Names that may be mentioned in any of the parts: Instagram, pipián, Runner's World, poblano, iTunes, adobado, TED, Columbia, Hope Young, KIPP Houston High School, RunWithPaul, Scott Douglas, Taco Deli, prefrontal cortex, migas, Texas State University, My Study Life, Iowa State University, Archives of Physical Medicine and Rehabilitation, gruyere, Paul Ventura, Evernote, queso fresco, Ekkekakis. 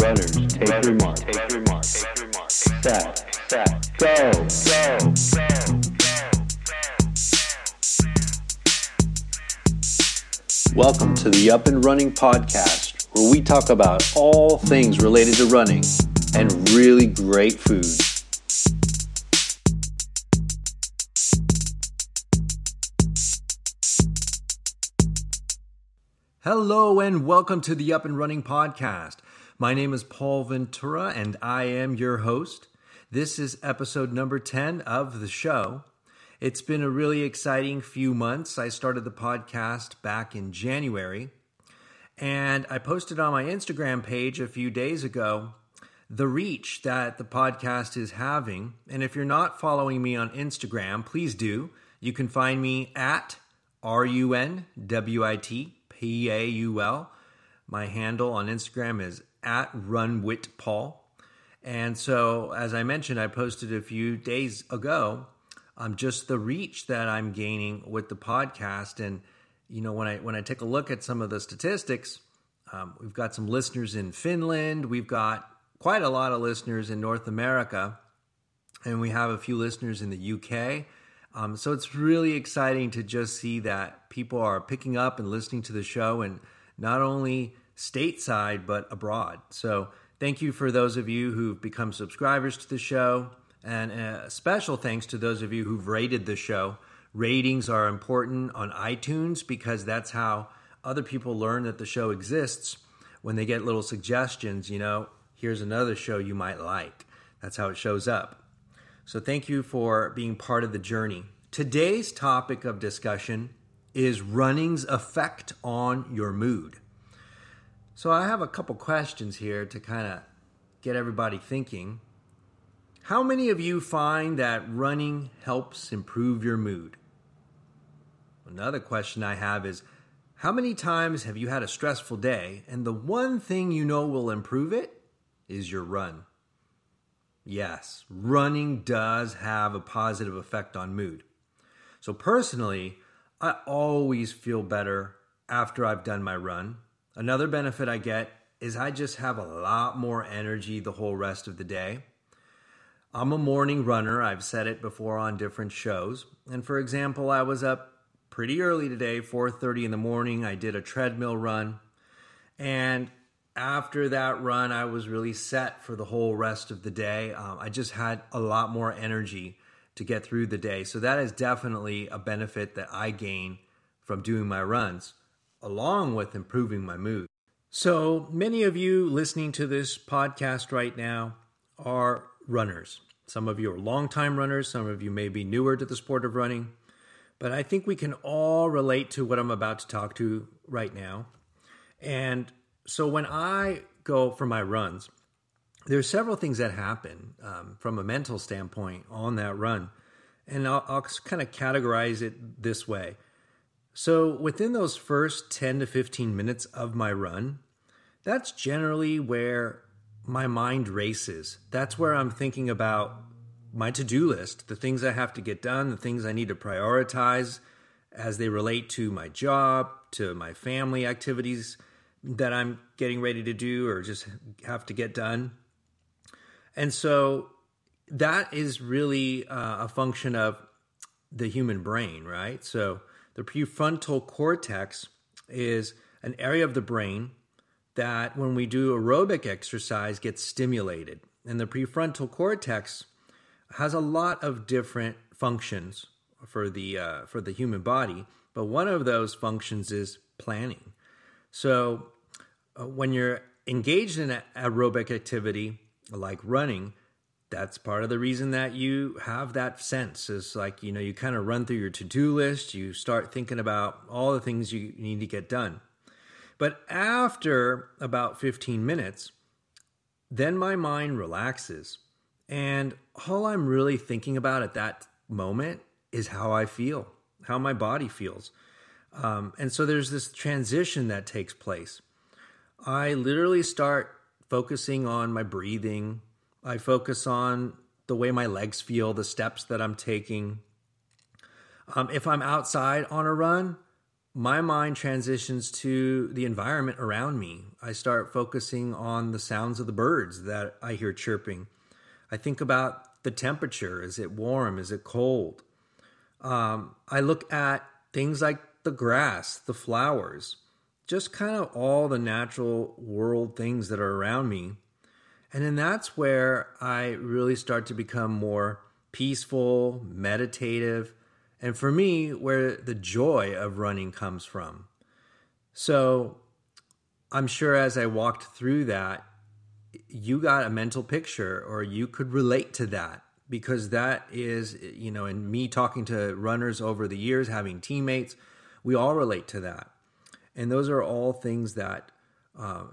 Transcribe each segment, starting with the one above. Runners, take your mark. Set, go. Welcome to the Up and Running Podcast, where we talk about all things related to running and really great food. Hello and welcome to the Up and Running Podcast. My name is Paul Ventura and I am your host. This is episode number 10 of the show. It's been a really exciting few months. I started the podcast back in January, and I posted on my Instagram page a few days ago the reach that the podcast is having. And if you're not following me on Instagram, please do. You can find me at RunWithPaul. My handle on Instagram is at RunWithPaul. And so, as I mentioned, I posted a few days ago just the reach that I'm gaining with the podcast. And, you know, when I take a look at some of the statistics, we've got some listeners in Finland. We've got quite a lot of listeners in North America. And we have a few listeners in the UK. So it's really exciting to just see that people are picking up and listening to the show, and not only stateside, but abroad. So thank you for those of you who've become subscribers to the show. And a special thanks to those of you who've rated the show. Ratings are important on iTunes because that's how other people learn that the show exists. When they get little suggestions, you know, here's another show you might like. That's how it shows up. So thank you for being part of the journey. Today's topic of discussion is running's effect on your mood. So I have a couple questions here to kind of get everybody thinking. How many of you find that running helps improve your mood? Another question I have is, how many times have you had a stressful day and the one thing you know will improve it is your run? Yes, running does have a positive effect on mood. So personally, I always feel better after I've done my run. Another benefit I get is I just have a lot more energy the whole rest of the day. I'm a morning runner. I've said it before on different shows. And for example, I was up pretty early today, 4:30 in the morning. I did a treadmill run. And after that run, I was really set for the whole rest of the day. I just had a lot more energy to get through the day. So that is definitely a benefit that I gain from doing my runs, along with improving my mood. So many of you listening to this podcast right now are runners. Some of you are longtime runners. Some of you may be newer to the sport of running, but I think we can all relate to what I'm about to talk to right now. And so when I go for my runs, there's several things that happen from a mental standpoint on that run. And I'll kind of categorize it this way. So within those first 10 to 15 minutes of my run, that's generally where my mind races. That's where I'm thinking about my to-do list, the things I have to get done, the things I need to prioritize as they relate to my job, to my family activities that I'm getting ready to do or just have to get done. And so that is really a function of the human brain, right? So the prefrontal cortex is an area of the brain that when we do aerobic exercise gets stimulated. And the prefrontal cortex has a lot of different functions for the human body, but one of those functions is planning. So when you're engaged in aerobic activity like running, that's part of the reason that you have that sense. It's like, you know, you kind of run through your to-do list, you start thinking about all the things you need to get done. But after about 15 minutes, then my mind relaxes. And all I'm really thinking about at that moment is how I feel, how my body feels. And so there's this transition that takes place. I literally start focusing on my breathing. I focus on the way my legs feel, the steps that I'm taking. If I'm outside on a run, my mind transitions to the environment around me. I start focusing on the sounds of the birds that I hear chirping. I think about the temperature. Is it warm? Is it cold? I look at things like the grass, the flowers, just kind of all the natural world things that are around me. And then that's where I really start to become more peaceful, meditative, and for me, where the joy of running comes from. So I'm sure as I walked through that, you got a mental picture, or you could relate to that, because that is, you know, and me talking to runners over the years, having teammates, we all relate to that. And those are all things that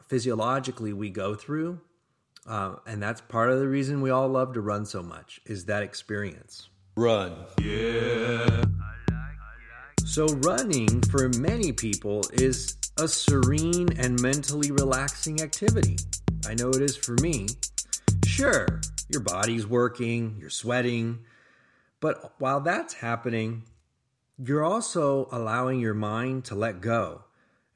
physiologically we go through. And that's part of the reason we all love to run so much, is that experience. Run. Yeah. So running for many people is a serene and mentally relaxing activity. I know it is for me. Sure, your body's working, you're sweating, but while that's happening, you're also allowing your mind to let go.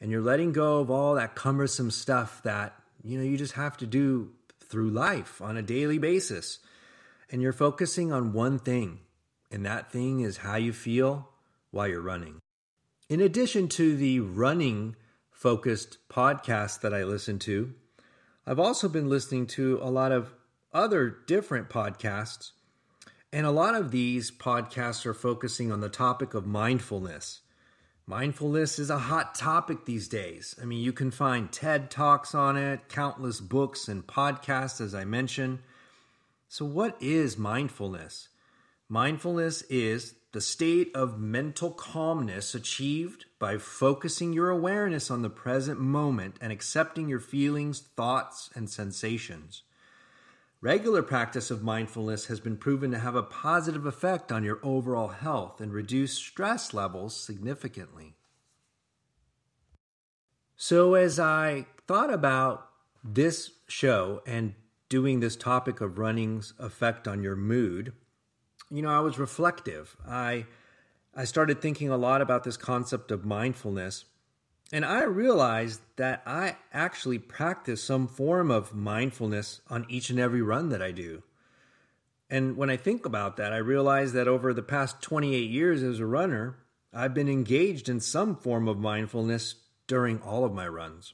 And you're letting go of all that cumbersome stuff that, you know, you just have to do through life on a daily basis. And you're focusing on one thing, and that thing is how you feel while you're running. In addition to the running-focused podcast that I listen to, I've also been listening to a lot of other different podcasts, and a lot of these podcasts are focusing on the topic of mindfulness. Mindfulness is a hot topic these days. I mean, you can find TED Talks on it, countless books and podcasts, as I mentioned. So what is mindfulness? Mindfulness is the state of mental calmness achieved by focusing your awareness on the present moment and accepting your feelings, thoughts, and sensations. Regular practice of mindfulness has been proven to have a positive effect on your overall health and reduce stress levels significantly. So as I thought about this show and doing this topic of running's effect on your mood, you know, I was reflective. I started thinking a lot about this concept of mindfulness, and I realized that I actually practice some form of mindfulness on each and every run that I do. And when I think about that, I realize that over the past 28 years as a runner, I've been engaged in some form of mindfulness during all of my runs.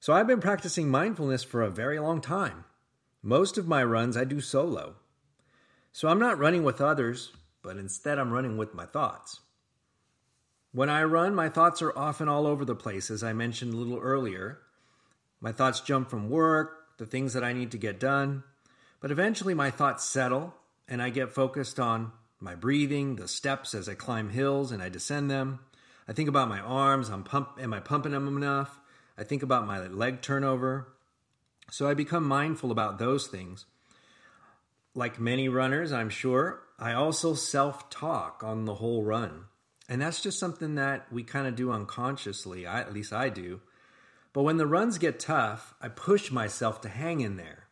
So I've been practicing mindfulness for a very long time. Most of my runs I do solo. So I'm not running with others, but instead I'm running with my thoughts. When I run, my thoughts are often all over the place, as I mentioned a little earlier. My thoughts jump from work, the things that I need to get done, but eventually my thoughts settle, and I get focused on my breathing, the steps as I climb hills and I descend them. I think about my arms, am I pumping them enough? I think about my leg turnover. So I become mindful about those things. Like many runners, I'm sure, I also self-talk on the whole run. And that's just something that we kind of do unconsciously, at least I do. But when the runs get tough, I push myself to hang in there.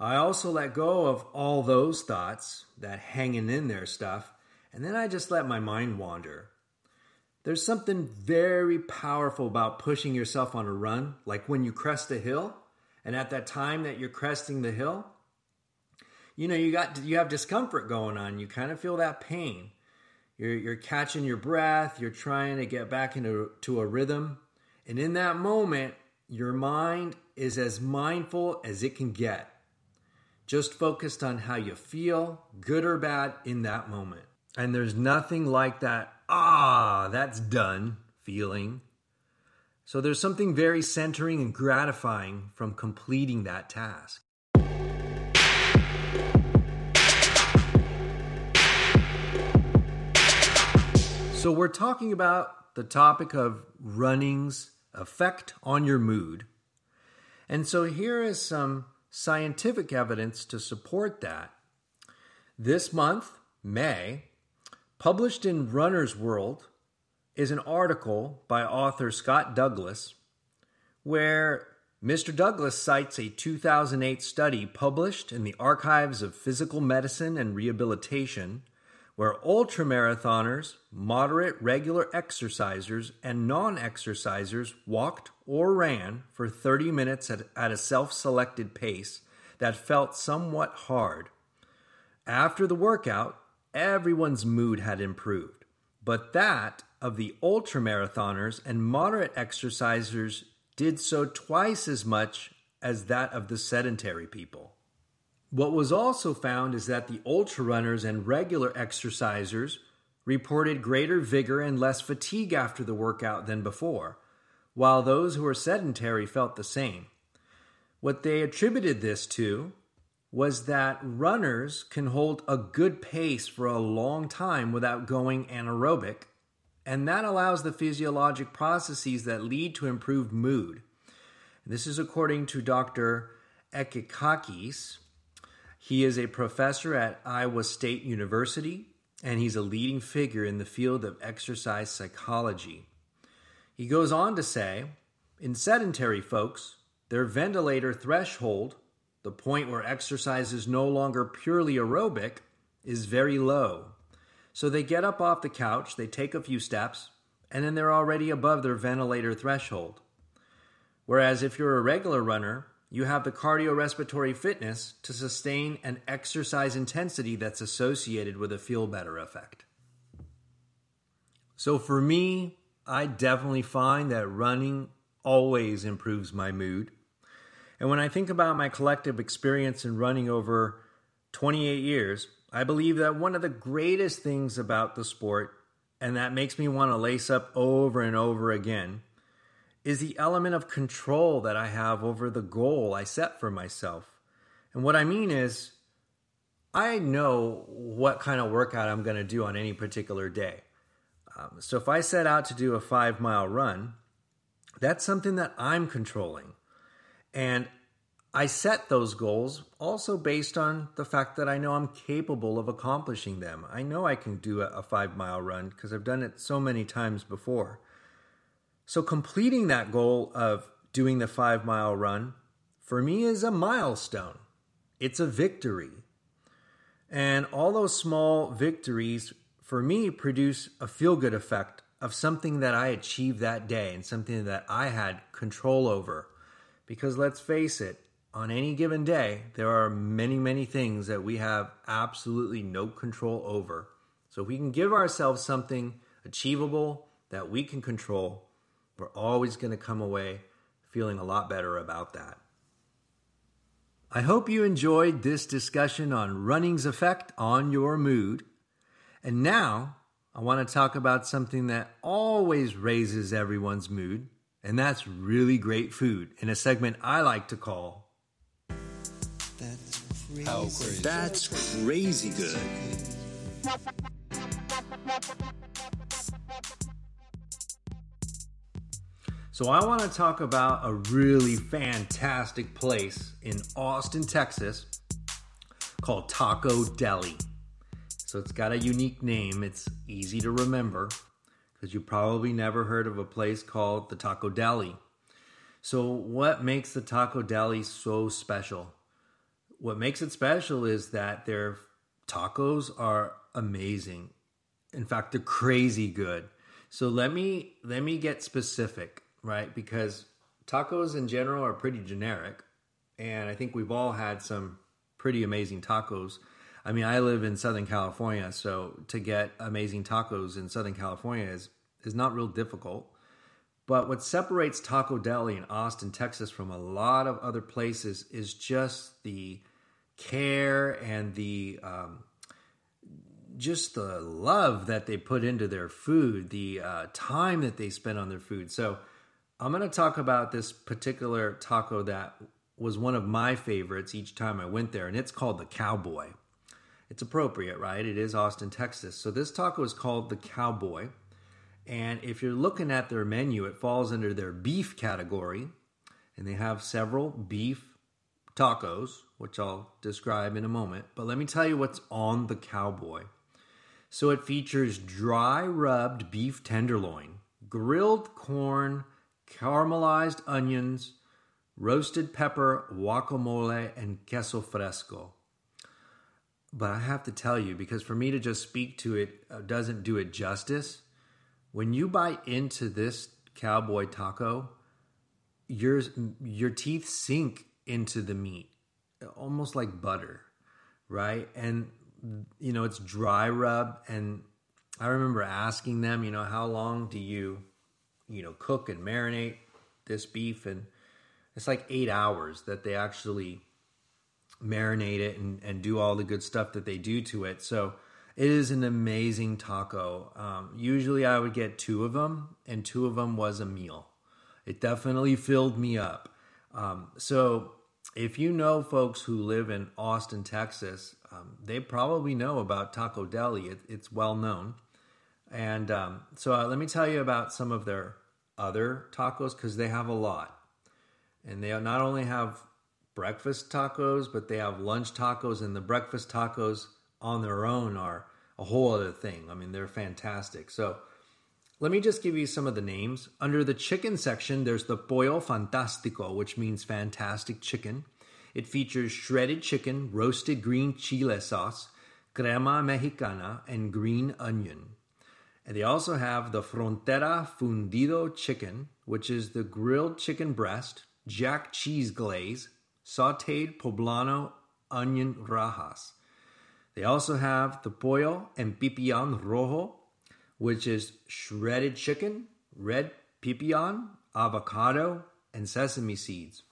I also let go of all those thoughts, that hanging in there stuff, and then I just let my mind wander. There's something very powerful about pushing yourself on a run, like when you crest a hill, and at that time that you're cresting the hill, you know, you have discomfort going on. You kind of feel that pain. You're catching your breath. You're trying to get back into a rhythm. And in that moment, your mind is as mindful as it can get. Just focused on how you feel, good or bad, in that moment. And there's nothing like that, that's done feeling. So there's something very centering and gratifying from completing that task. So we're talking about the topic of running's effect on your mood. And so here is some scientific evidence to support that. This month, May, published in Runner's World, is an article by author Scott Douglas, where Mr. Douglas cites a 2008 study published in the Archives of Physical Medicine and Rehabilitation, where ultramarathoners, moderate regular exercisers, and non-exercisers walked or ran for 30 minutes at a self-selected pace that felt somewhat hard. After the workout, everyone's mood had improved, but that of the ultramarathoners and moderate exercisers did so twice as much as that of the sedentary people. What was also found is that the ultra runners and regular exercisers reported greater vigor and less fatigue after the workout than before, while those who were sedentary felt the same. What they attributed this to was that runners can hold a good pace for a long time without going anaerobic, and that allows the physiologic processes that lead to improved mood. This is according to Dr. Ekkekakis. He is a professor at Iowa State University, and he's a leading figure in the field of exercise psychology. He goes on to say, in sedentary folks, their ventilator threshold, the point where exercise is no longer purely aerobic, is very low. So they get up off the couch, they take a few steps, and then they're already above their ventilator threshold. Whereas if you're a regular runner, you have the cardiorespiratory fitness to sustain an exercise intensity that's associated with a feel-better effect. So for me, I definitely find that running always improves my mood. And when I think about my collective experience in running over 28 years, I believe that one of the greatest things about the sport, and that makes me want to lace up over and over again, is the element of control that I have over the goal I set for myself. And what I mean is, I know what kind of workout I'm going to do on any particular day. So if I set out to do a 5-mile run, that's something that I'm controlling. And I set those goals also based on the fact that I know I'm capable of accomplishing them. I know I can do a 5-mile run because I've done it so many times before. So completing that goal of doing the 5-mile run for me is a milestone. It's a victory. And all those small victories for me produce a feel-good effect of something that I achieved that day and something that I had control over. Because let's face it, on any given day, there are many, many things that we have absolutely no control over. So if we can give ourselves something achievable that we can control, we're always going to come away feeling a lot better about that. I hope you enjoyed this discussion on running's effect on your mood. And now I want to talk about something that always raises everyone's mood, and that's really great food in a segment I like to call That's Crazy, How Crazy. That's Crazy Good. So I want to talk about a really fantastic place in Austin, Texas called Taco Deli. So it's got a unique name. It's easy to remember, because you probably never heard of a place called the Taco Deli. So what makes the Taco Deli so special? What makes it special is that their tacos are amazing. In fact, they're crazy good. So let me get specific, right? Because tacos in general are pretty generic, and I think we've all had some pretty amazing tacos. I mean, I live in Southern California, so to get amazing tacos in Southern California is not real difficult. But what separates Taco Deli in Austin, Texas from a lot of other places is just the care and the just the love that they put into their food, the time that they spend on their food. So I'm going to talk about this particular taco that was one of my favorites each time I went there, and it's called the Cowboy. It's appropriate, right? It is Austin, Texas. So this taco is called the Cowboy. And if you're looking at their menu, it falls under their beef category. And they have several beef tacos, which I'll describe in a moment. But let me tell you what's on the Cowboy. So it features dry rubbed beef tenderloin, grilled corn, caramelized onions, roasted pepper, guacamole, and queso fresco. But I have to tell you, because for me to just speak to it doesn't do it justice. When you bite into this cowboy taco, your teeth sink into the meat, almost like butter, right? And, you know, it's dry rub. And I remember asking them, you know, how long do you, you know, cook and marinate this beef? And it's like 8 hours that they actually marinate it and do all the good stuff that they do to it. So it is an amazing taco. Usually I would get two of them, and two of them was a meal. It definitely filled me up. So if you know folks who live in Austin, Texas, they probably know about Taco Deli. It's well known. And so let me tell you about some of their other tacos, because they have a lot. And they not only have breakfast tacos, but they have lunch tacos, and the breakfast tacos on their own are a whole other thing. I mean, they're fantastic. So let me just give you some of the names. Under the chicken section, there's the Pollo Fantástico, which means fantastic chicken. It features shredded chicken, roasted green chile sauce, crema mexicana, and green onion. And they also have the Frontera Fundido chicken, which is the grilled chicken breast, jack cheese glaze, sautéed poblano onion rajas. They also have the pollo en pipián rojo, which is shredded chicken, red pipián, avocado, and sesame seeds.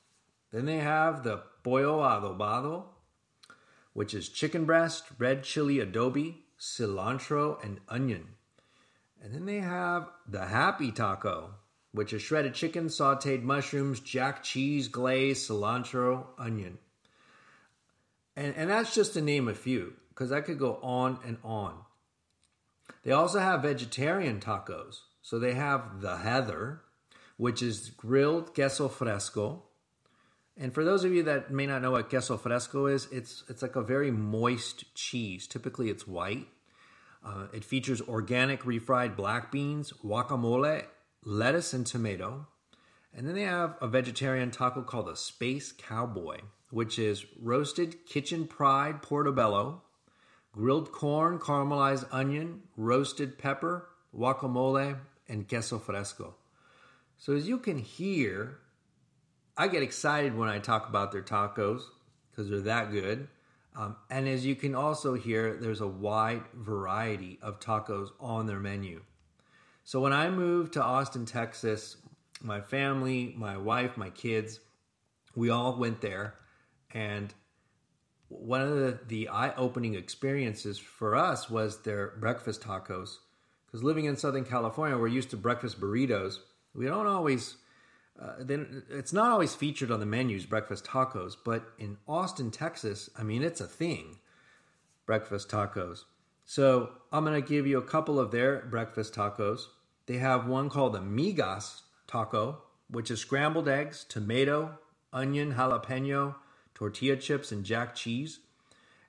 Then they have the pollo adobado, which is chicken breast, red chili adobo, cilantro, and onion. And then they have the happy taco, which is shredded chicken, sauteed mushrooms, jack cheese, glaze, cilantro, onion. And that's just to name a few, because I could go on and on. They also have vegetarian tacos. So they have the heather, which is grilled queso fresco. And for those of you that may not know what queso fresco is, it's like a very moist cheese. Typically it's white. It features organic refried black beans, guacamole, lettuce, and tomato. And then they have a vegetarian taco called a Space Cowboy, which is roasted kitchen pride portobello, grilled corn, caramelized onion, roasted pepper, guacamole, and queso fresco. So as you can hear, I get excited when I talk about their tacos because they're that good. And as you can also hear, there's a wide variety of tacos on their menu. So when I moved to Austin, Texas, my family, my wife, my kids, we all went there. And one of the eye-opening experiences for us was their breakfast tacos. Because living in Southern California, we're used to breakfast burritos. We don't always... it's not always featured on the menus, breakfast tacos, but in Austin, Texas, I mean, it's a thing, breakfast tacos. So I'm going to give you a couple of their breakfast tacos. They have one called the migas taco, which is scrambled eggs, tomato, onion, jalapeno, tortilla chips, and jack cheese.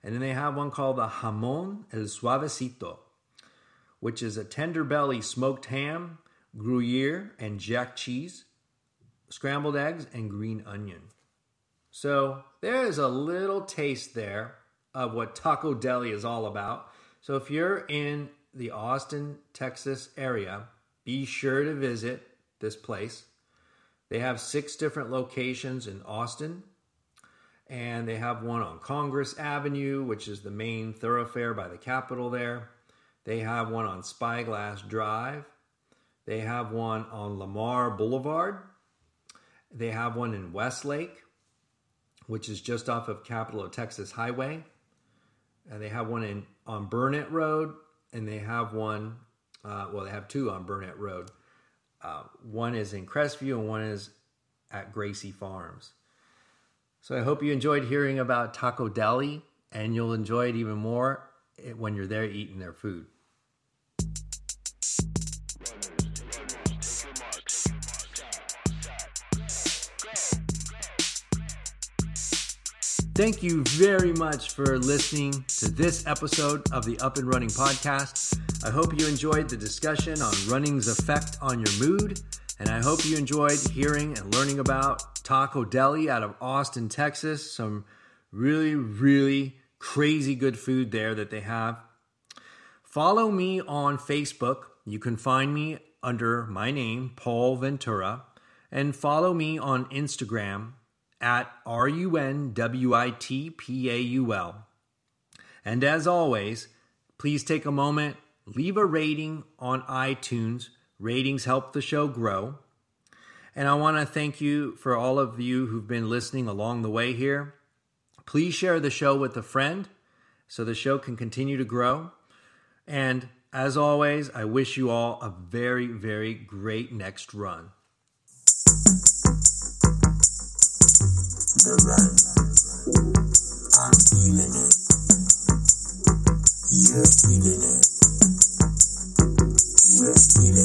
And then they have one called the jamón el suavecito, which is a tender belly smoked ham, gruyere, and jack cheese, scrambled eggs, and green onion. So there is a little taste there of what Taco Deli is all about. So if you're in the Austin, Texas area, be sure to visit this place. They have 6 different locations in Austin, and they have one on Congress Avenue, which is the main thoroughfare by the Capitol there. They have one on Spyglass Drive. They have one on Lamar Boulevard. They have one in Westlake, which is just off of Capitol, Texas Highway. And they have one on Burnett Road. And they have one, they have 2 on Burnett Road. One is in Crestview and one is at Gracie Farms. So I hope you enjoyed hearing about Taco Deli, and you'll enjoy it even more when you're there eating their food. Thank you very much for listening to this episode of the Up and Running Podcast. I hope you enjoyed the discussion on running's effect on your mood, and I hope you enjoyed hearing and learning about Taco Deli out of Austin, Texas. Some really, really Crazy good food there that they have. Follow me on Facebook. You can find me under my name, Paul Ventura, and follow me on Instagram at RunWithPaul. And as always, please take a moment, leave a rating on iTunes. Ratings help the show grow. And I want to thank you for all of you who've been listening along the way here. Please share the show with a friend so the show can continue to grow. And as always, I wish you all a very, very great next run. The run. I'm feeling it. You're feeling it. We're feeling it.